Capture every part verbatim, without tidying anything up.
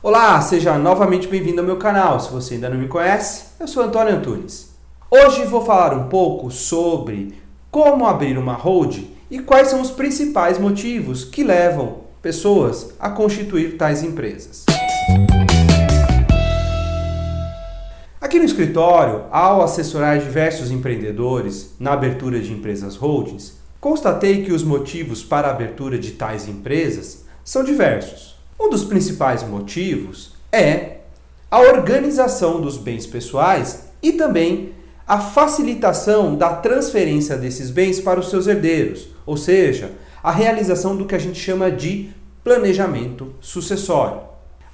Olá, seja novamente bem-vindo ao meu canal. Se você ainda não me conhece, eu sou Antônio Antunes. Hoje vou falar um pouco sobre como abrir uma holding e quais são os principais motivos que levam pessoas a constituir tais empresas. Aqui no escritório, ao assessorar diversos empreendedores na abertura de empresas holdings, constatei que os motivos para a abertura de tais empresas são diversos. Um dos principais motivos é a organização dos bens pessoais e também a facilitação da transferência desses bens para os seus herdeiros, ou seja, a realização do que a gente chama de planejamento sucessório.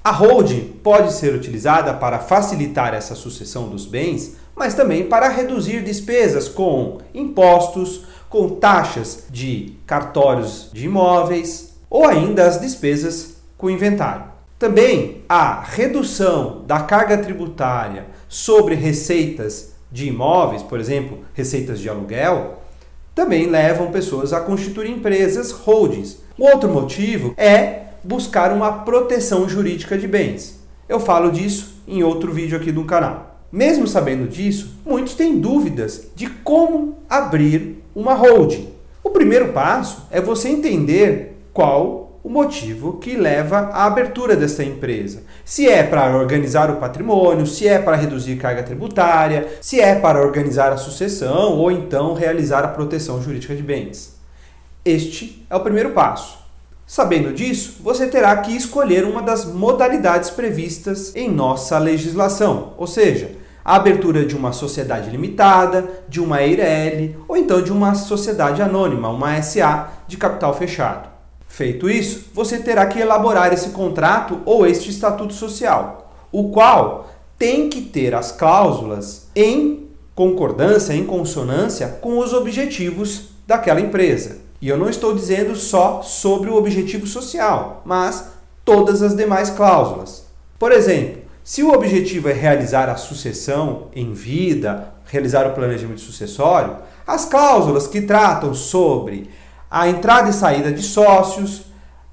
A holding pode ser utilizada para facilitar essa sucessão dos bens, mas também para reduzir despesas com impostos, com taxas de cartórios de imóveis ou ainda as despesas com inventário. Também a redução da carga tributária sobre receitas de imóveis, por exemplo, receitas de aluguel, também levam pessoas a constituir empresas holdings. O outro motivo é buscar uma proteção jurídica de bens. Eu falo disso em outro vídeo aqui do canal. Mesmo sabendo disso, muitos têm dúvidas de como abrir uma holding. O primeiro passo é você entender qual o motivo que leva à abertura dessa empresa. Se é para organizar o patrimônio, se é para reduzir carga tributária, se é para organizar a sucessão ou então realizar a proteção jurídica de bens. Este é o primeiro passo. Sabendo disso, você terá que escolher uma das modalidades previstas em nossa legislação, ou seja, a abertura de uma sociedade limitada, de uma EIRELI ou então de uma sociedade anônima, uma S A de capital fechado. Feito isso, você terá que elaborar esse contrato ou este estatuto social, o qual tem que ter as cláusulas em concordância, em consonância com os objetivos daquela empresa. E eu não estou dizendo só sobre o objetivo social, mas todas as demais cláusulas. Por exemplo, se o objetivo é realizar a sucessão em vida, realizar o planejamento sucessório, as cláusulas que tratam sobre a entrada e saída de sócios,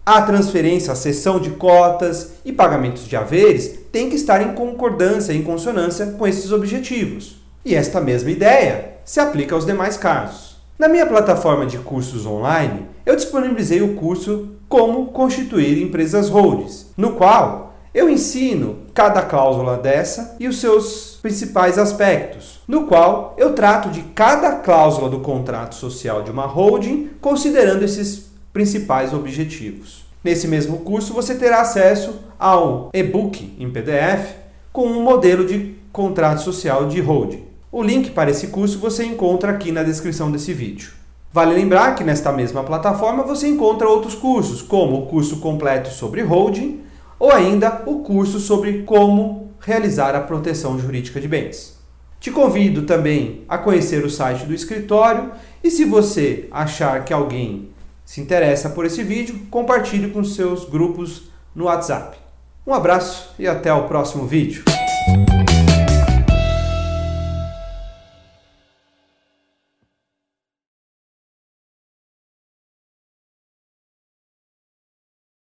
a transferência, a cessão de cotas e pagamentos de haveres tem que estar em concordância, em consonância com esses objetivos. E esta mesma ideia se aplica aos demais casos. Na minha plataforma de cursos online, eu disponibilizei o curso Como Constituir Empresas Holdings, no qual eu ensino cada cláusula dessa e os seus principais aspectos, no qual eu trato de cada cláusula do contrato social de uma holding, considerando esses principais objetivos. Nesse mesmo curso, você terá acesso ao e-book em P D F com um modelo de contrato social de holding. O link para esse curso você encontra aqui na descrição desse vídeo. Vale lembrar que nesta mesma plataforma você encontra outros cursos, como o curso completo sobre holding, ou ainda o curso sobre como realizar a proteção jurídica de bens. Te convido também a conhecer o site do escritório e se você achar que alguém se interessa por esse vídeo, compartilhe com seus grupos no WhatsApp. Um abraço e até o próximo vídeo.